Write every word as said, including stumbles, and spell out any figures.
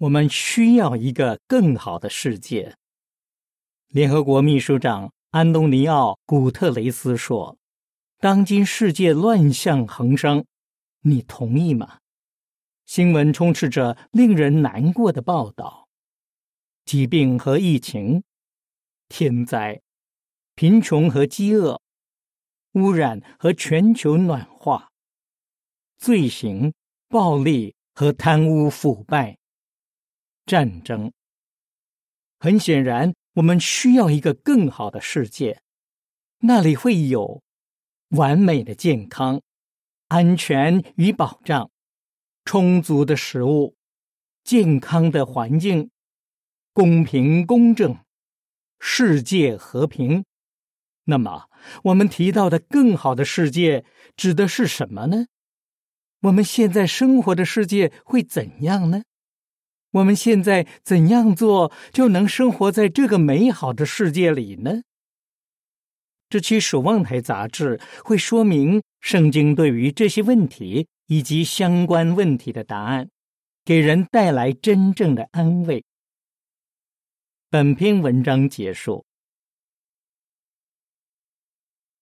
我们需要一个更好的世界。联合国秘书长安东尼奥·古特雷斯说，当今世界乱象横生，你同意吗？新闻充斥着令人难过的报道，疾病和疫情，天灾，贫穷和饥饿，污染和全球暖化，罪行、暴力和贪污腐败，战争。很显然，我们需要一个更好的世界，那里会有完美的健康、安全与保障、充足的食物、健康的环境、公平公正、世界和平。那么，我们提到的更好的世界指的是什么呢？我们现在生活的世界会怎样呢？我们现在怎样做就能生活在这个美好的世界里呢？这期守望台杂志会说明圣经对于这些问题以及相关问题的答案，给人带来真正的安慰。本篇文章结束。